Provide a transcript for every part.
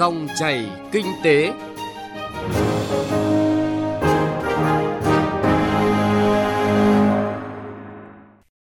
Dòng chảy kinh tế.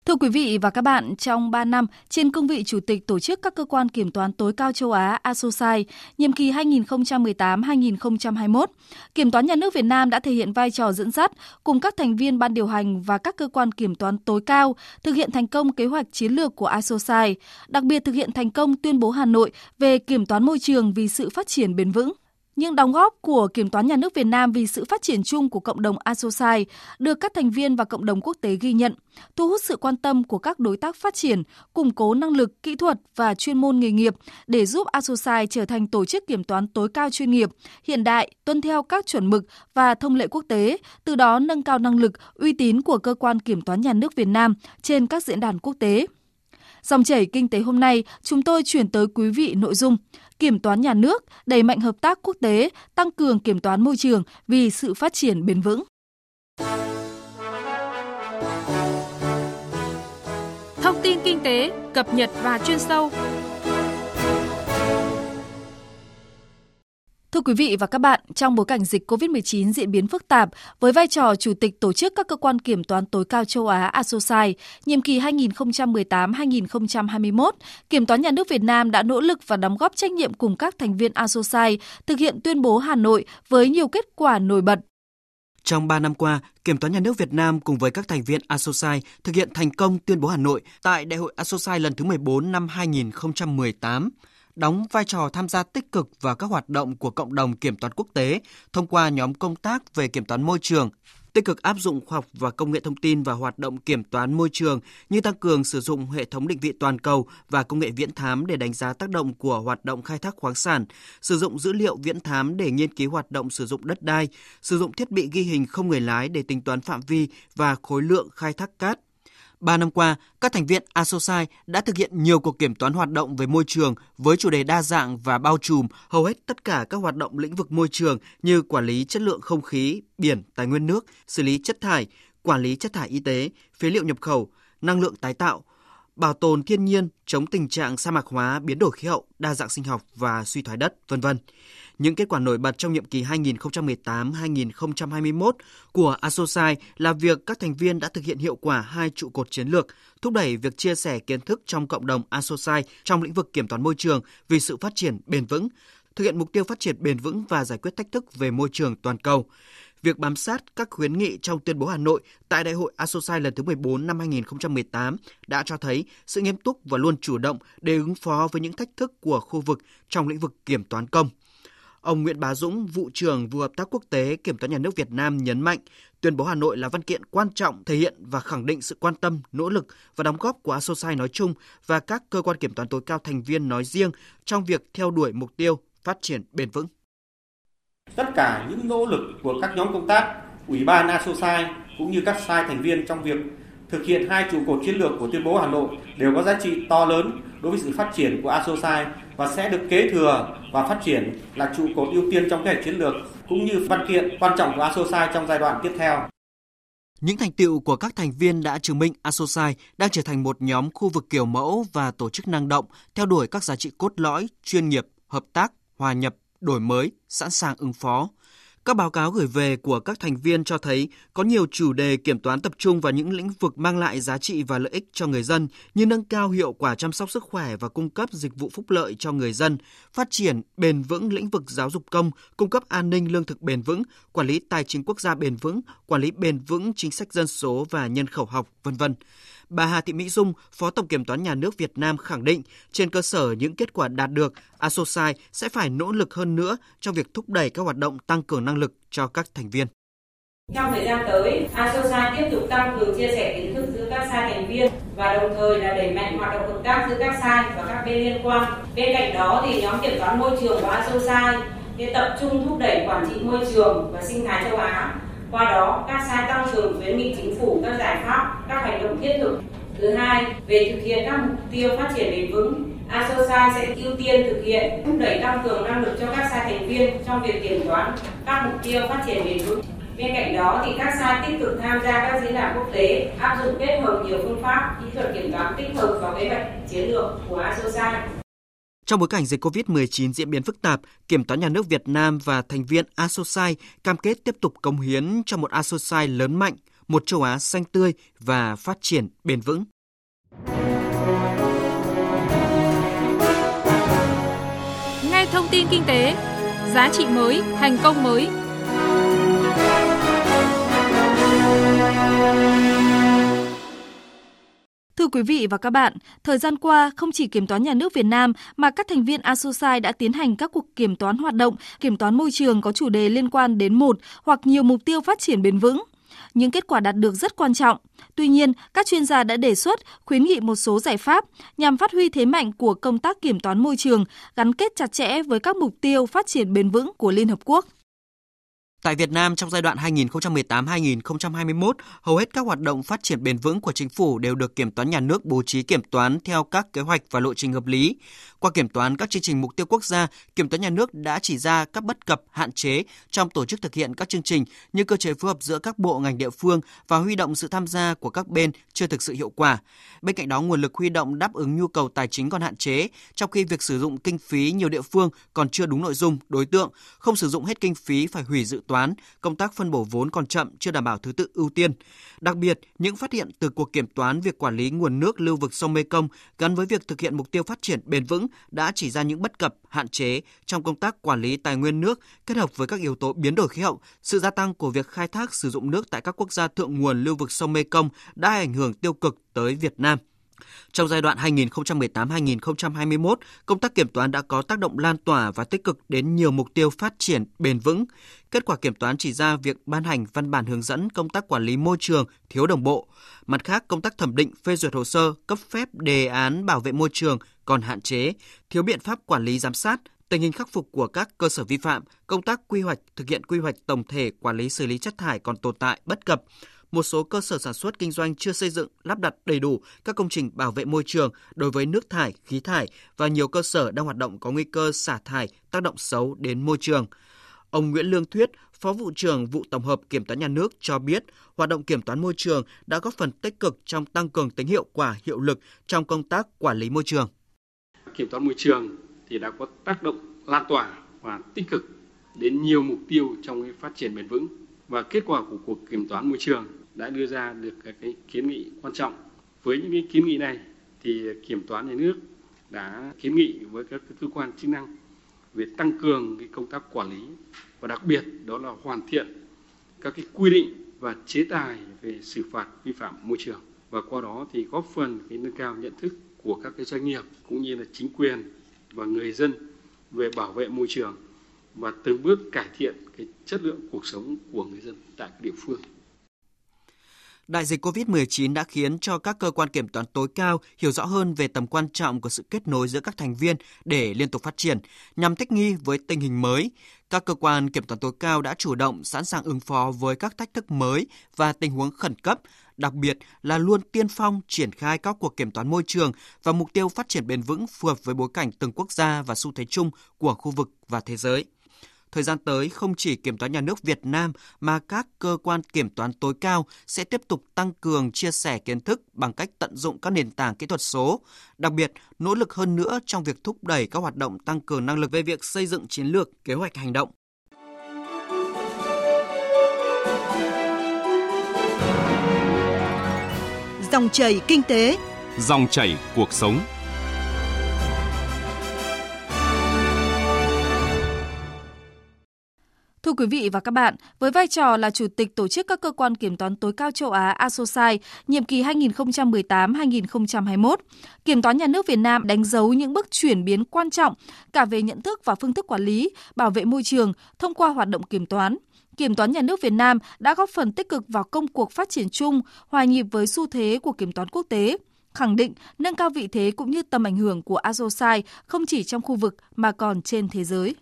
Thưa quý vị và các bạn, trong 3 năm, trên cương vị Chủ tịch Tổ chức các cơ quan kiểm toán tối cao châu Á ASOSAI, nhiệm kỳ 2018-2021, Kiểm toán Nhà nước Việt Nam đã thể hiện vai trò dẫn dắt cùng các thành viên ban điều hành và các cơ quan kiểm toán tối cao thực hiện thành công kế hoạch chiến lược của ASOSAI, đặc biệt thực hiện thành công tuyên bố Hà Nội về kiểm toán môi trường vì sự phát triển bền vững. Những đóng góp của Kiểm toán Nhà nước Việt Nam vì sự phát triển chung của cộng đồng ASOSAI được các thành viên và cộng đồng quốc tế ghi nhận, thu hút sự quan tâm của các đối tác phát triển, củng cố năng lực, kỹ thuật và chuyên môn nghề nghiệp để giúp ASOSAI trở thành tổ chức kiểm toán tối cao chuyên nghiệp, hiện đại, tuân theo các chuẩn mực và thông lệ quốc tế, từ đó nâng cao năng lực, uy tín của cơ quan Kiểm toán Nhà nước Việt Nam trên các diễn đàn quốc tế. Dòng chảy kinh tế hôm nay, chúng tôi chuyển tới quý vị nội dung Kiểm toán Nhà nước đẩy mạnh hợp tác quốc tế, tăng cường kiểm toán môi trường vì sự phát triển bền vững. Thông tin kinh tế, cập nhật và chuyên sâu. Thưa quý vị và các bạn, trong bối cảnh dịch COVID-19 diễn biến phức tạp, với vai trò Chủ tịch Tổ chức các cơ quan kiểm toán tối cao châu Á ASOSAI, nhiệm kỳ 2018-2021, Kiểm toán Nhà nước Việt Nam đã nỗ lực và đóng góp trách nhiệm cùng các thành viên ASOSAI thực hiện tuyên bố Hà Nội với nhiều kết quả nổi bật. Trong 3 năm qua, Kiểm toán Nhà nước Việt Nam cùng với các thành viên ASOSAI thực hiện thành công tuyên bố Hà Nội tại Đại hội ASOSAI lần thứ 14 năm 2018. Đóng vai trò tham gia tích cực vào các hoạt động của cộng đồng kiểm toán quốc tế thông qua nhóm công tác về kiểm toán môi trường, tích cực áp dụng khoa học và công nghệ thông tin vào hoạt động kiểm toán môi trường như tăng cường sử dụng hệ thống định vị toàn cầu và công nghệ viễn thám để đánh giá tác động của hoạt động khai thác khoáng sản, sử dụng dữ liệu viễn thám để nghiên cứu hoạt động sử dụng đất đai, sử dụng thiết bị ghi hình không người lái để tính toán phạm vi và khối lượng khai thác cát. 3 năm qua, các thành viên ASOSAI đã thực hiện nhiều cuộc kiểm toán hoạt động về môi trường với chủ đề đa dạng và bao trùm hầu hết tất cả các hoạt động lĩnh vực môi trường như quản lý chất lượng không khí, biển, tài nguyên nước, xử lý chất thải, quản lý chất thải y tế, phế liệu nhập khẩu, năng lượng tái tạo, bảo tồn thiên nhiên, chống tình trạng sa mạc hóa, biến đổi khí hậu, đa dạng sinh học và suy thoái đất, v.v. Những kết quả nổi bật trong nhiệm kỳ 2018-2021 của ASOSAI là việc các thành viên đã thực hiện hiệu quả 2 trụ cột chiến lược, thúc đẩy việc chia sẻ kiến thức trong cộng đồng ASOSAI trong lĩnh vực kiểm toán môi trường vì sự phát triển bền vững, thực hiện mục tiêu phát triển bền vững và giải quyết thách thức về môi trường toàn cầu. Việc bám sát các khuyến nghị trong tuyên bố Hà Nội tại Đại hội ASOSAI lần thứ 14 năm 2018 đã cho thấy sự nghiêm túc và luôn chủ động để ứng phó với những thách thức của khu vực trong lĩnh vực kiểm toán công. Ông Nguyễn Bá Dũng, vụ trưởng vụ hợp tác quốc tế Kiểm toán Nhà nước Việt Nam nhấn mạnh, tuyên bố Hà Nội là văn kiện quan trọng thể hiện và khẳng định sự quan tâm, nỗ lực và đóng góp của ASOSAI nói chung và các cơ quan kiểm toán tối cao thành viên nói riêng trong việc theo đuổi mục tiêu phát triển bền vững. Tất cả những nỗ lực của các nhóm công tác, Ủy ban ASOSAI cũng như các sai thành viên trong việc thực hiện 2 trụ cột chiến lược của tuyên bố Hà Nội đều có giá trị to lớn đối với sự phát triển của ASOSAI và sẽ được kế thừa và phát triển là trụ cột ưu tiên trong kế hoạch chiến lược cũng như văn kiện quan trọng của ASOSAI trong giai đoạn tiếp theo. Những thành tựu của các thành viên đã chứng minh ASOSAI đang trở thành một nhóm khu vực kiểu mẫu và tổ chức năng động, theo đuổi các giá trị cốt lõi, chuyên nghiệp, hợp tác, hòa nhập, đổi mới, sẵn sàng ứng phó. Các báo cáo gửi về của các thành viên cho thấy có nhiều chủ đề kiểm toán tập trung vào những lĩnh vực mang lại giá trị và lợi ích cho người dân như nâng cao hiệu quả chăm sóc sức khỏe và cung cấp dịch vụ phúc lợi cho người dân, phát triển bền vững lĩnh vực giáo dục công, cung cấp an ninh lương thực bền vững, quản lý tài chính quốc gia bền vững, quản lý bền vững chính sách dân số và nhân khẩu học, v.v. Bà Hà Thị Mỹ Dung, Phó Tổng Kiểm toán Nhà nước Việt Nam khẳng định, trên cơ sở những kết quả đạt được, ASOSAI sẽ phải nỗ lực hơn nữa trong việc thúc đẩy các hoạt động tăng cường năng lực cho các thành viên. Trong thời gian tới, ASOSAI tiếp tục tăng cường chia sẻ kiến thức giữa các sai thành viên và đồng thời là đẩy mạnh hoạt động hợp tác giữa các sai và các bên liên quan. Bên cạnh đó thì nhóm kiểm toán môi trường của ASOSAI sẽ tập trung thúc đẩy quản trị môi trường và sinh thái châu Á. Qua đó, các sai tăng cường khuyến nghị chính phủ các giải pháp, các hành động thiết thực. Thứ hai, về thực hiện các mục tiêu phát triển bền vững, ASOSAI sẽ ưu tiên thực hiện thúc đẩy tăng cường năng lực cho các sai thành viên trong việc kiểm toán các mục tiêu phát triển bền vững. Bên cạnh đó, thì các sai tích cực tham gia các diễn đàn quốc tế, áp dụng kết hợp nhiều phương pháp kỹ thuật kiểm toán tích hợp vào kế hoạch chiến lược của ASOSAI. Trong bối cảnh dịch COVID-19 diễn biến phức tạp, Kiểm toán Nhà nước Việt Nam và thành viên ASOSAI cam kết tiếp tục cống hiến cho một ASOSAI lớn mạnh, một châu Á xanh tươi và phát triển bền vững. Ngay thông tin kinh tế, giá trị mới, thành công mới. Thưa quý vị và các bạn, thời gian qua, không chỉ Kiểm toán Nhà nước Việt Nam mà các thành viên ASOSAI đã tiến hành các cuộc kiểm toán hoạt động, kiểm toán môi trường có chủ đề liên quan đến một hoặc nhiều mục tiêu phát triển bền vững. Những kết quả đạt được rất quan trọng. Tuy nhiên, các chuyên gia đã đề xuất, khuyến nghị một số giải pháp nhằm phát huy thế mạnh của công tác kiểm toán môi trường, gắn kết chặt chẽ với các mục tiêu phát triển bền vững của Liên Hợp Quốc. Tại Việt Nam, trong giai đoạn 2018-2021, hầu hết các hoạt động phát triển bền vững của chính phủ đều được Kiểm toán Nhà nước bố trí kiểm toán theo các kế hoạch và lộ trình hợp lý. Qua kiểm toán các chương trình mục tiêu quốc gia, Kiểm toán Nhà nước đã chỉ ra các bất cập, hạn chế trong tổ chức thực hiện các chương trình như cơ chế phối hợp giữa các bộ ngành địa phương và huy động sự tham gia của các bên chưa thực sự hiệu quả. Bên cạnh đó, nguồn lực huy động đáp ứng nhu cầu tài chính còn hạn chế, trong khi việc sử dụng kinh phí nhiều địa phương còn chưa đúng nội dung, đối tượng, không sử dụng hết kinh phí phải hủy dự toán, công tác phân bổ vốn còn chậm, chưa đảm bảo thứ tự ưu tiên. Đặc biệt, những phát hiện từ cuộc kiểm toán việc quản lý nguồn nước lưu vực sông Mekong gắn với việc thực hiện mục tiêu phát triển bền vững đã chỉ ra những bất cập, hạn chế trong công tác quản lý tài nguyên nước kết hợp với các yếu tố biến đổi khí hậu. Sự gia tăng của việc khai thác sử dụng nước tại các quốc gia thượng nguồn lưu vực sông Mekong đã ảnh hưởng tiêu cực tới Việt Nam. Trong giai đoạn 2018-2021, công tác kiểm toán đã có tác động lan tỏa và tích cực đến nhiều mục tiêu phát triển bền vững. Kết quả kiểm toán chỉ ra việc ban hành văn bản hướng dẫn công tác quản lý môi trường thiếu đồng bộ. Mặt khác, công tác thẩm định, phê duyệt hồ sơ, cấp phép đề án bảo vệ môi trường còn hạn chế, thiếu biện pháp quản lý giám sát, tình hình khắc phục của các cơ sở vi phạm, công tác quy hoạch, thực hiện quy hoạch tổng thể quản lý xử lý chất thải còn tồn tại bất cập. Một số cơ sở sản xuất kinh doanh chưa xây dựng, lắp đặt đầy đủ các công trình bảo vệ môi trường đối với nước thải, khí thải và nhiều cơ sở đang hoạt động có nguy cơ xả thải tác động xấu đến môi trường. Ông Nguyễn Lương Thuyết, Phó vụ trưởng vụ tổng hợp Kiểm toán Nhà nước cho biết, hoạt động kiểm toán môi trường đã góp phần tích cực trong tăng cường tính hiệu quả, hiệu lực trong công tác quản lý môi trường. Kiểm toán môi trường thì đã có tác động lan tỏa và tích cực đến nhiều mục tiêu trong phát triển bền vững, và kết quả của cuộc kiểm toán môi trường đã đưa ra được các cái kiến nghị quan trọng. Với những cái kiến nghị này thì Kiểm toán Nhà nước đã kiến nghị với các cơ quan chức năng về tăng cường cái công tác quản lý, và đặc biệt đó là hoàn thiện các cái quy định và chế tài về xử phạt vi phạm môi trường, và qua đó thì góp phần cái nâng cao nhận thức của các cái doanh nghiệp cũng như là chính quyền và người dân về bảo vệ môi trường và từng bước cải thiện cái chất lượng cuộc sống của người dân tại các địa phương. Đại dịch COVID-19 đã khiến cho các cơ quan kiểm toán tối cao hiểu rõ hơn về tầm quan trọng của sự kết nối giữa các thành viên để liên tục phát triển, nhằm thích nghi với tình hình mới. Các cơ quan kiểm toán tối cao đã chủ động sẵn sàng ứng phó với các thách thức mới và tình huống khẩn cấp, đặc biệt là luôn tiên phong triển khai các cuộc kiểm toán môi trường và mục tiêu phát triển bền vững phù hợp với bối cảnh từng quốc gia và xu thế chung của khu vực và thế giới. Thời gian tới, không chỉ Kiểm toán Nhà nước Việt Nam mà các cơ quan kiểm toán tối cao sẽ tiếp tục tăng cường chia sẻ kiến thức bằng cách tận dụng các nền tảng kỹ thuật số. Đặc biệt, nỗ lực hơn nữa trong việc thúc đẩy các hoạt động tăng cường năng lực về việc xây dựng chiến lược, kế hoạch hành động. Dòng chảy kinh tế, dòng chảy cuộc sống. Thưa quý vị và các bạn, với vai trò là Chủ tịch Tổ chức các cơ quan kiểm toán tối cao châu Á ASOSAI nhiệm kỳ 2018-2021, Kiểm toán Nhà nước Việt Nam đánh dấu những bước chuyển biến quan trọng cả về nhận thức và phương thức quản lý, bảo vệ môi trường thông qua hoạt động kiểm toán. Kiểm toán Nhà nước Việt Nam đã góp phần tích cực vào công cuộc phát triển chung, hòa nhịp với xu thế của kiểm toán quốc tế, khẳng định nâng cao vị thế cũng như tầm ảnh hưởng của ASOSAI không chỉ trong khu vực mà còn trên thế giới.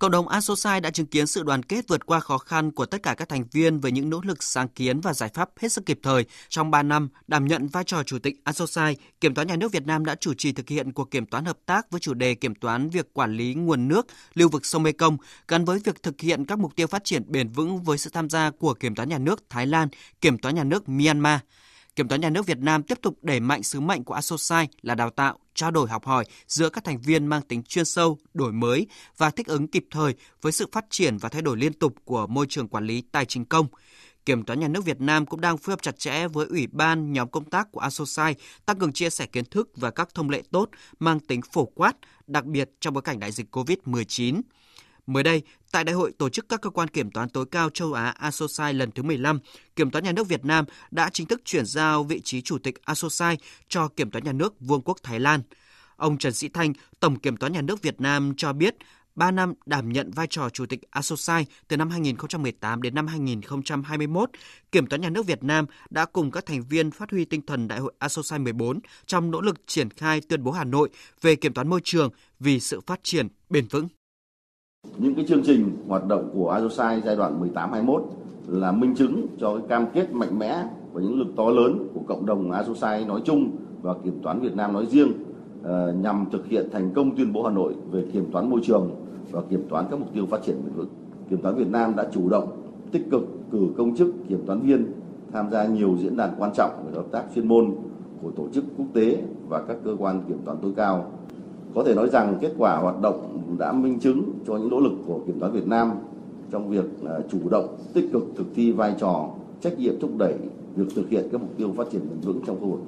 Cộng đồng ASOSAI đã chứng kiến sự đoàn kết vượt qua khó khăn của tất cả các thành viên với những nỗ lực sáng kiến và giải pháp hết sức kịp thời. Trong 3 năm, đảm nhận vai trò Chủ tịch ASOSAI, Kiểm toán Nhà nước Việt Nam đã chủ trì thực hiện cuộc kiểm toán hợp tác với chủ đề kiểm toán việc quản lý nguồn nước, lưu vực sông Mekong, gắn với việc thực hiện các mục tiêu phát triển bền vững với sự tham gia của Kiểm toán Nhà nước Thái Lan, Kiểm toán Nhà nước Myanmar. Kiểm toán Nhà nước Việt Nam tiếp tục đẩy mạnh sứ mệnh của ASOSAI là đào tạo, trao đổi học hỏi giữa các thành viên mang tính chuyên sâu, đổi mới và thích ứng kịp thời với sự phát triển và thay đổi liên tục của môi trường quản lý tài chính công. Kiểm toán Nhà nước Việt Nam cũng đang phối hợp chặt chẽ với Ủy ban nhóm công tác của ASOSAI tăng cường chia sẻ kiến thức và các thông lệ tốt mang tính phổ quát, đặc biệt trong bối cảnh đại dịch COVID-19. Mới đây, tại Đại hội tổ chức các cơ quan kiểm toán tối cao châu Á ASOSAI lần thứ 15, Kiểm toán Nhà nước Việt Nam đã chính thức chuyển giao vị trí Chủ tịch ASOSAI cho Kiểm toán Nhà nước Vương quốc Thái Lan. Ông Trần Sĩ Thanh, Tổng Kiểm toán Nhà nước Việt Nam cho biết, 3 năm đảm nhận vai trò Chủ tịch ASOSAI từ năm 2018 đến năm 2021, Kiểm toán Nhà nước Việt Nam đã cùng các thành viên phát huy tinh thần Đại hội ASOSAI 14 trong nỗ lực triển khai tuyên bố Hà Nội về kiểm toán môi trường vì sự phát triển bền vững. Những cái chương trình hoạt động của ASOSAI giai đoạn 18-21 là minh chứng cho cái cam kết mạnh mẽ và những lực to lớn của cộng đồng ASOSAI nói chung và Kiểm toán Việt Nam nói riêng nhằm thực hiện thành công tuyên bố Hà Nội về kiểm toán môi trường và kiểm toán các mục tiêu phát triển bền vững. Kiểm toán Việt Nam đã chủ động, tích cực cử công chức kiểm toán viên tham gia nhiều diễn đàn quan trọng về hợp tác chuyên môn của tổ chức quốc tế và các cơ quan kiểm toán tối cao. Có thể nói rằng kết quả hoạt động đã minh chứng cho những nỗ lực của Kiểm toán Việt Nam trong việc chủ động, tích cực thực thi vai trò, trách nhiệm thúc đẩy việc thực hiện các mục tiêu phát triển bền vững trong khu vực.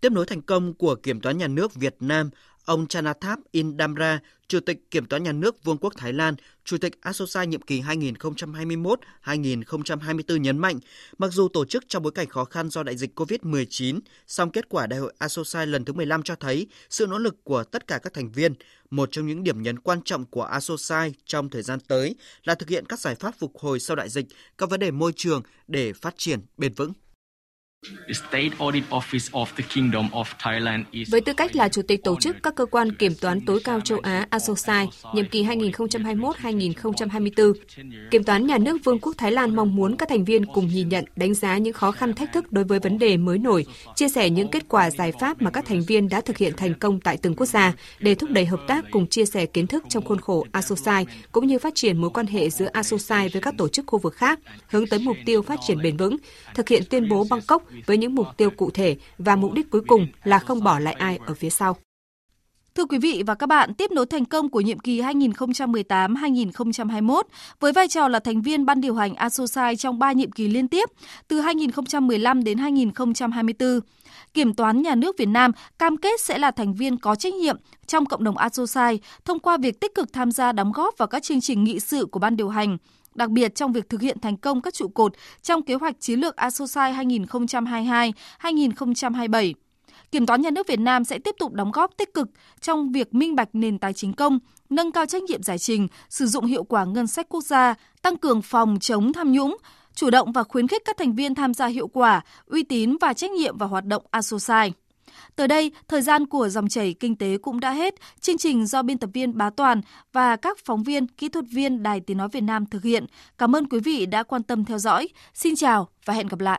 Tiếp nối thành công của Kiểm toán Nhà nước Việt Nam, ông Chanathap Indamra, Chủ tịch Kiểm toán Nhà nước Vương quốc Thái Lan, Chủ tịch ASOSAI nhiệm kỳ 2021-2024 nhấn mạnh, mặc dù tổ chức trong bối cảnh khó khăn do đại dịch COVID-19, song kết quả Đại hội ASOSAI lần thứ 15 cho thấy sự nỗ lực của tất cả các thành viên. Một trong những điểm nhấn quan trọng của ASOSAI trong thời gian tới là thực hiện các giải pháp phục hồi sau đại dịch, các vấn đề môi trường để phát triển bền vững. Với tư cách là Chủ tịch tổ chức các cơ quan kiểm toán tối cao châu Á ASOSAI nhiệm kỳ 2021-2024, Kiểm toán Nhà nước Vương quốc Thái Lan mong muốn các thành viên cùng nhìn nhận, đánh giá những khó khăn thách thức đối với vấn đề mới nổi, chia sẻ những kết quả giải pháp mà các thành viên đã thực hiện thành công tại từng quốc gia để thúc đẩy hợp tác cùng chia sẻ kiến thức trong khuôn khổ ASOSAI cũng như phát triển mối quan hệ giữa ASOSAI với các tổ chức khu vực khác, hướng tới mục tiêu phát triển bền vững, thực hiện tuyên bố Bangkok với những mục tiêu cụ thể và mục đích cuối cùng là không bỏ lại ai ở phía sau. Thưa quý vị và các bạn, tiếp nối thành công của nhiệm kỳ 2018-2021 với vai trò là thành viên ban điều hành ASOSAI trong 3 nhiệm kỳ liên tiếp từ 2015 đến 2024, Kiểm toán Nhà nước Việt Nam cam kết sẽ là thành viên có trách nhiệm trong cộng đồng ASOSAI thông qua việc tích cực tham gia đóng góp vào các chương trình nghị sự của ban điều hành, đặc biệt trong việc thực hiện thành công các trụ cột trong kế hoạch chiến lược ASOSAI 2022-2027. Kiểm toán Nhà nước Việt Nam sẽ tiếp tục đóng góp tích cực trong việc minh bạch nền tài chính công, nâng cao trách nhiệm giải trình, sử dụng hiệu quả ngân sách quốc gia, tăng cường phòng chống tham nhũng, chủ động và khuyến khích các thành viên tham gia hiệu quả, uy tín và trách nhiệm vào hoạt động ASOSAI. Tới đây, thời gian của dòng chảy kinh tế cũng đã hết. Chương trình do biên tập viên Bá Toàn và các phóng viên, kỹ thuật viên Đài Tiếng nói Việt Nam thực hiện. Cảm ơn quý vị đã quan tâm theo dõi. Xin chào và hẹn gặp lại.